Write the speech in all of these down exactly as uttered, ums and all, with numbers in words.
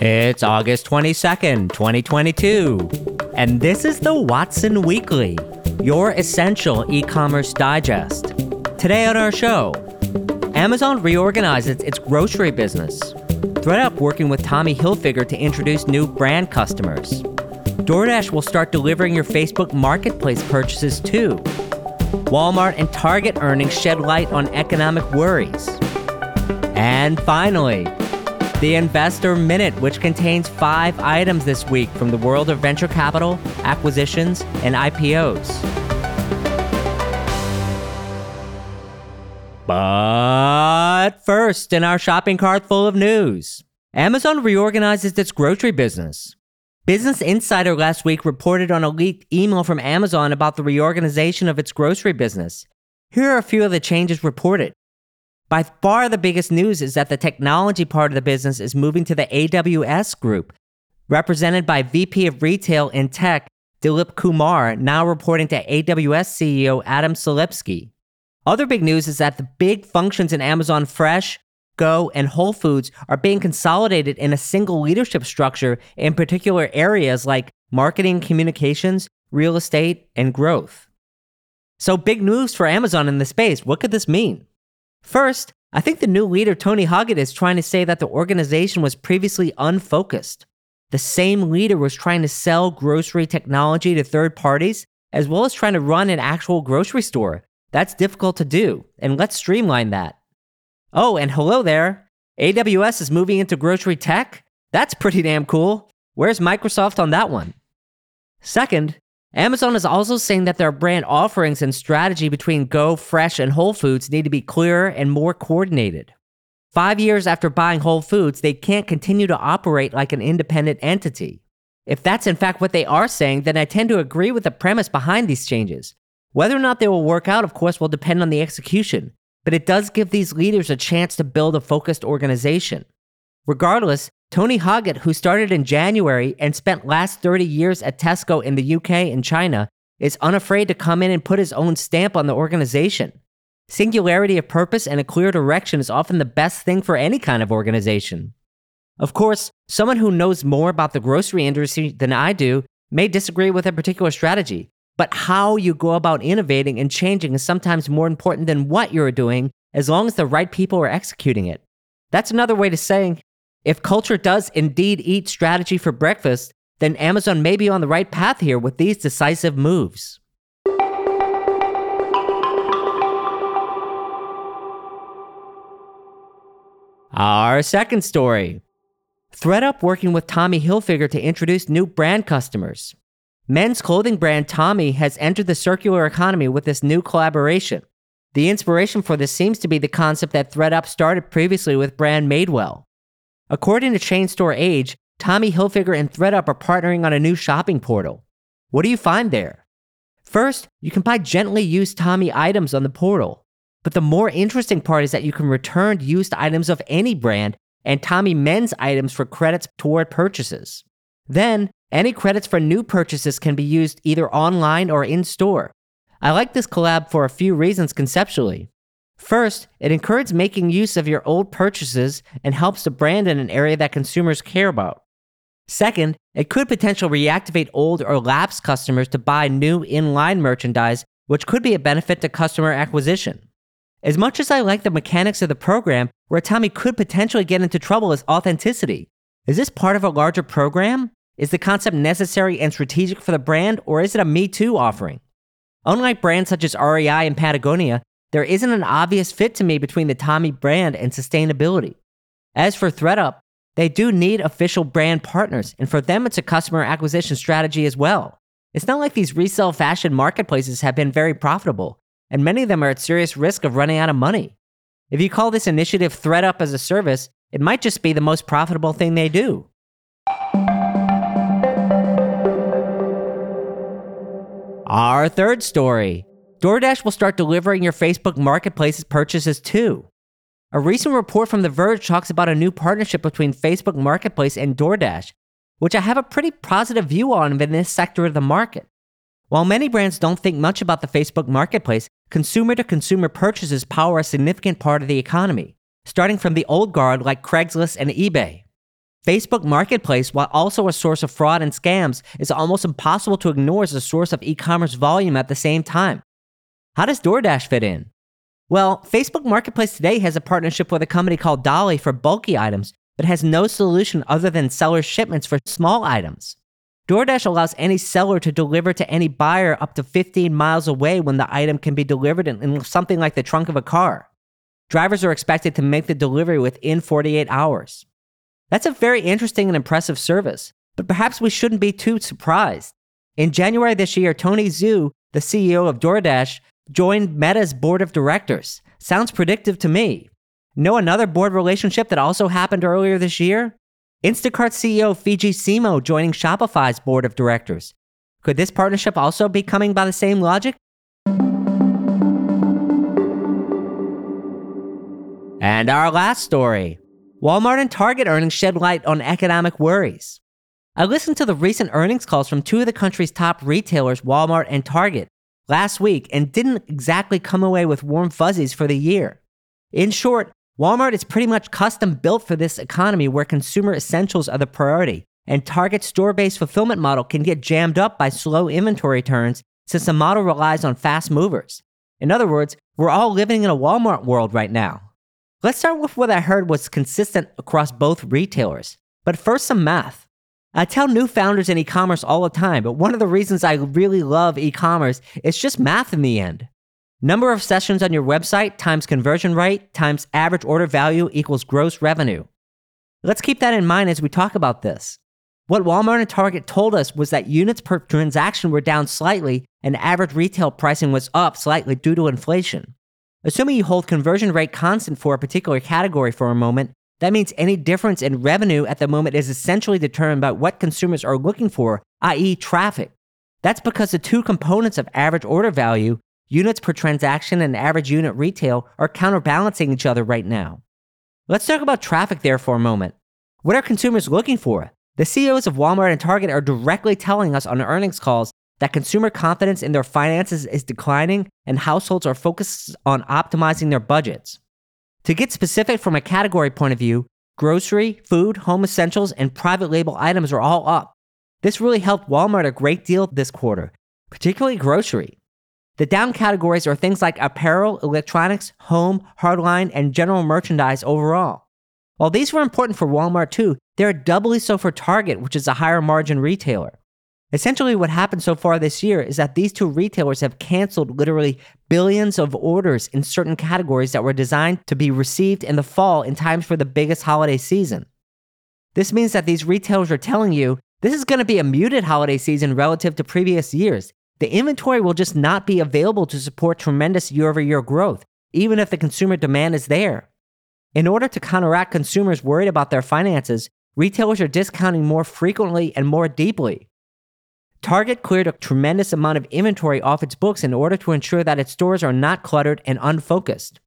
It's August twenty-second, twenty twenty-two, and this is the Watson Weekly, your essential e-commerce digest. Today on our show, Amazon reorganizes its grocery business, ThredUp working with Tommy Hilfiger to introduce new brand customers, DoorDash will start delivering your Facebook Marketplace purchases too, Walmart and Target earnings shed light on economic worries, and finally, the Investor Minute, which contains five items this week from the world of venture capital, acquisitions, and I P Os. But first, in our shopping cart full of news, Amazon reorganizes its grocery business. Business Insider last week reported on a leaked email from Amazon about the reorganization of its grocery business. Here are a few of the changes reported. By far the biggest news is that the technology part of the business is moving to the A W S group, represented by V P of Retail and Tech, Dilip Kumar, now reporting to A W S C E O Adam Selipsky. Other big news is that the big functions in Amazon Fresh, Go, and Whole Foods are being consolidated in a single leadership structure in particular areas like marketing, communications, real estate, and growth. So big news for Amazon in the space. What could this mean? First, I think the new leader, Tony Hoggett, is trying to say that the organization was previously unfocused. The same leader was trying to sell grocery technology to third parties, as well as trying to run an actual grocery store. That's difficult to do, and let's streamline that. Oh, and hello there. A W S is moving into grocery tech? That's pretty damn cool. Where's Microsoft on that one? Second, Amazon is also saying that their brand offerings and strategy between Go, Fresh, and Whole Foods need to be clearer and more coordinated. Five years after buying Whole Foods, they can't continue to operate like an independent entity. If that's in fact what they are saying, then I tend to agree with the premise behind these changes. Whether or not they will work out, of course, will depend on the execution, but it does give these leaders a chance to build a focused organization. Regardless, Tony Hoggett, who started in January and spent last thirty years at Tesco in the U K and China, is unafraid to come in and put his own stamp on the organization. Singularity of purpose and a clear direction is often the best thing for any kind of organization. Of course, someone who knows more about the grocery industry than I do may disagree with a particular strategy, but how you go about innovating and changing is sometimes more important than what you're doing, as long as the right people are executing it. That's another way to saying, if culture does indeed eat strategy for breakfast, then Amazon may be on the right path here with these decisive moves. Our second story. ThredUp working with Tommy Hilfiger to introduce new brand customers. Men's clothing brand Tommy has entered the circular economy with this new collaboration. The inspiration for this seems to be the concept that ThredUp started previously with brand Madewell. According to Chain Store Age, Tommy Hilfiger and ThredUp are partnering on a new shopping portal. What do you find there? First, you can buy gently used Tommy items on the portal. But the more interesting part is that you can return used items of any brand and Tommy men's items for credits toward purchases. Then, any credits for new purchases can be used either online or in-store. I like this collab for a few reasons conceptually. First, it encourages making use of your old purchases and helps the brand in an area that consumers care about. Second, it could potentially reactivate old or lapsed customers to buy new in-line merchandise, which could be a benefit to customer acquisition. As much as I like the mechanics of the program, where Tommy could potentially get into trouble is authenticity. Is this part of a larger program? Is the concept necessary and strategic for the brand, or is it a Me Too offering? Unlike brands such as R E I and Patagonia, there isn't an obvious fit to me between the Tommy brand and sustainability. As for ThredUp, they do need official brand partners, and for them it's a customer acquisition strategy as well. It's not like these resale fashion marketplaces have been very profitable, and many of them are at serious risk of running out of money. If you call this initiative ThredUp as a service, it might just be the most profitable thing they do. Our third story. DoorDash will start delivering your Facebook Marketplace's purchases too. A recent report from The Verge talks about a new partnership between Facebook Marketplace and DoorDash, which I have a pretty positive view on in this sector of the market. While many brands don't think much about the Facebook Marketplace, consumer-to-consumer purchases power a significant part of the economy, starting from the old guard like Craigslist and eBay. Facebook Marketplace, while also a source of fraud and scams, is almost impossible to ignore as a source of e-commerce volume at the same time. How does DoorDash fit in? Well, Facebook Marketplace today has a partnership with a company called Dolly for bulky items, but has no solution other than seller shipments for small items. DoorDash allows any seller to deliver to any buyer up to fifteen miles away when the item can be delivered in, in something like the trunk of a car. Drivers are expected to make the delivery within forty-eight hours. That's a very interesting and impressive service, but perhaps we shouldn't be too surprised. In January this year, Tony Zhu, the C E O of DoorDash, joined Meta's board of directors. Sounds predictive to me. Know another board relationship that also happened earlier this year? Instacart C E O Fiji Simo joining Shopify's board of directors. Could this partnership also be coming by the same logic? And our last story. Walmart and Target earnings shed light on economic worries. I listened to the recent earnings calls from two of the country's top retailers, Walmart and Target, last week and didn't exactly come away with warm fuzzies for the year. In short, Walmart is pretty much custom built for this economy where consumer essentials are the priority, and Target's store-based fulfillment model can get jammed up by slow inventory turns since the model relies on fast movers. In other words, we're all living in a Walmart world right now. Let's start with what I heard was consistent across both retailers. But first, some math. I tell new founders in e-commerce all the time, but one of the reasons I really love e-commerce is just math in the end. Number of sessions on your website times conversion rate times average order value equals gross revenue. Let's keep that in mind as we talk about this. What Walmart and Target told us was that units per transaction were down slightly and average retail pricing was up slightly due to inflation. Assuming you hold conversion rate constant for a particular category for a moment, that means any difference in revenue at the moment is essentially determined by what consumers are looking for, that is traffic. That's because the two components of average order value, units per transaction and average unit retail, are counterbalancing each other right now. Let's talk about traffic there for a moment. What are consumers looking for? The C E Os of Walmart and Target are directly telling us on earnings calls that consumer confidence in their finances is declining and households are focused on optimizing their budgets. To get specific from a category point of view, grocery, food, home essentials, and private label items are all up. This really helped Walmart a great deal this quarter, particularly grocery. The down categories are things like apparel, electronics, home, hardline, and general merchandise overall. While these were important for Walmart too, they are doubly so for Target, which is a higher margin retailer. Essentially, what happened so far this year is that these two retailers have canceled literally billions of orders in certain categories that were designed to be received in the fall in times for the biggest holiday season. This means that these retailers are telling you, this is going to be a muted holiday season relative to previous years. The inventory will just not be available to support tremendous year-over-year growth, even if the consumer demand is there. In order to counteract consumers worried about their finances, retailers are discounting more frequently and more deeply. Target cleared a tremendous amount of inventory off its books in order to ensure that its stores are not cluttered and unfocused.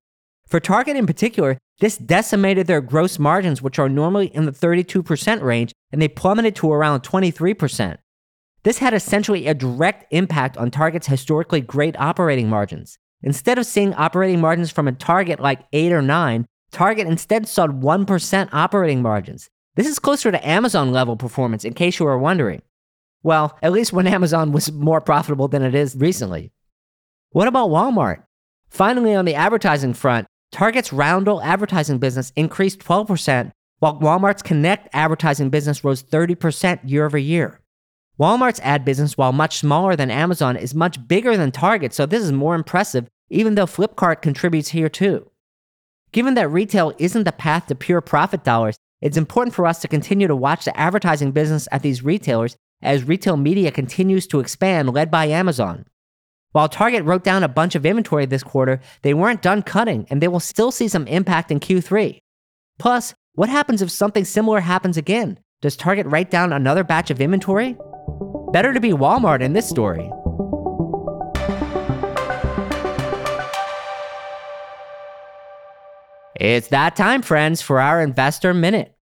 For Target in particular, this decimated their gross margins, which are normally in the thirty-two percent range, and they plummeted to around twenty-three percent. This had essentially a direct impact on Target's historically great operating margins. Instead of seeing operating margins from a Target like eight or nine, Target instead saw one percent operating margins. This is closer to Amazon level performance, in case you were wondering. Well, at least when Amazon was more profitable than it is recently. What about Walmart? Finally, on the advertising front, Target's Roundel advertising business increased twelve percent, while Walmart's Connect advertising business rose thirty percent year over year. Walmart's ad business, while much smaller than Amazon, is much bigger than Target, so this is more impressive, even though Flipkart contributes here too. Given that retail isn't the path to pure profit dollars, it's important for us to continue to watch the advertising business at these retailers as retail media continues to expand, led by Amazon. While Target wrote down a bunch of inventory this quarter, they weren't done cutting, and they will still see some impact in Q three. Plus, what happens if something similar happens again? Does Target write down another batch of inventory? Better to be Walmart in this story. It's that time, friends, for our Investor Minute.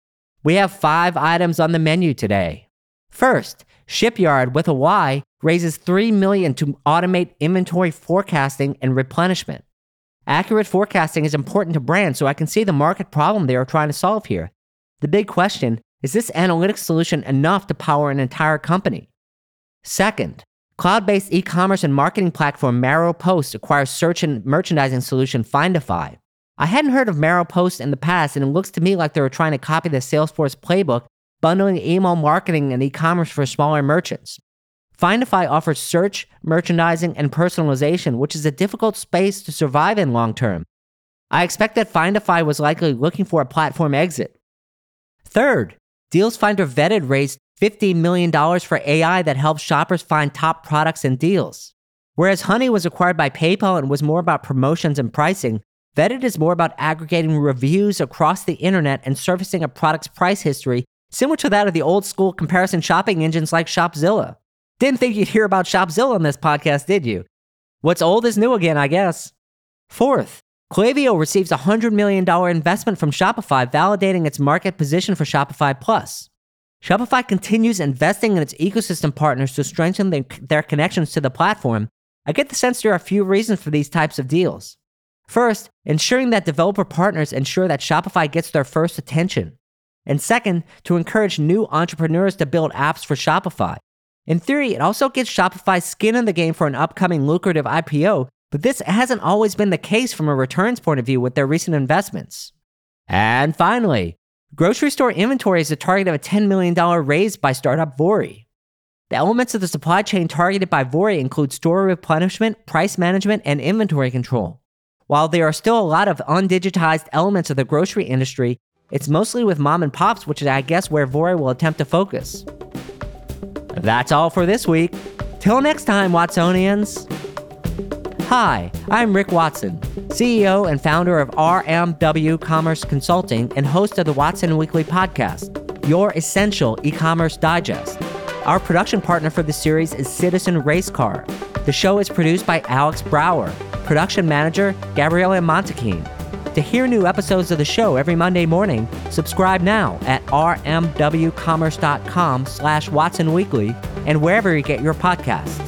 We have five items on the menu today. First, Shipyard with a Y raises three million dollars to automate inventory forecasting and replenishment. Accurate forecasting is important to brands, so I can see the market problem they are trying to solve here. The big question Is this analytics solution enough to power an entire company? Second, cloud-based e-commerce and marketing platform Maropost acquires search and merchandising solution Findify. I hadn't heard of Maropost in the past, and it looks to me like they were trying to copy the Salesforce playbook, bundling email marketing and e-commerce for smaller merchants. Findify offers search, merchandising, and personalization, which is a difficult space to survive in long term. I expect that Findify was likely looking for a platform exit. Third, Deals Finder Vetted raised fifty million dollars for A I that helps shoppers find top products and deals. Whereas Honey was acquired by PayPal and was more about promotions and pricing, Vetted is more about aggregating reviews across the internet and surfacing a product's price history, similar to that of the old school comparison shopping engines like Shopzilla. Didn't think you'd hear about Shopzilla on this podcast, did you? What's old is new again, I guess. Fourth, Klaviyo receives a one hundred million dollars investment from Shopify, validating its market position for Shopify Plus. Shopify continues investing in its ecosystem partners to strengthen the, their connections to the platform. I get the sense there are a few reasons for these types of deals. First, ensuring that developer partners ensure that Shopify gets their first attention. And second, to encourage new entrepreneurs to build apps for Shopify. In theory, it also gives Shopify skin in the game for an upcoming lucrative I P O, but this hasn't always been the case from a returns point of view with their recent investments. And finally, grocery store inventory is the target of a ten million dollars raise by startup Vori. The elements of the supply chain targeted by Vori include store replenishment, price management, and inventory control. While there are still a lot of undigitized elements of the grocery industry, it's mostly with mom and pops, which is, I guess, where Vori will attempt to focus. That's all for this week. Till next time, Watsonians. Hi, I'm Rick Watson, C E O and founder of R M W Commerce Consulting and host of the Watson Weekly podcast, your essential e-commerce digest. Our production partner for the series is Citizen Racecar. The show is produced by Alex Brower, production manager Gabriella Montequin. To hear new episodes of the show every Monday morning, subscribe now at r m w commerce dot com slash Watson Weekly and wherever you get your podcasts.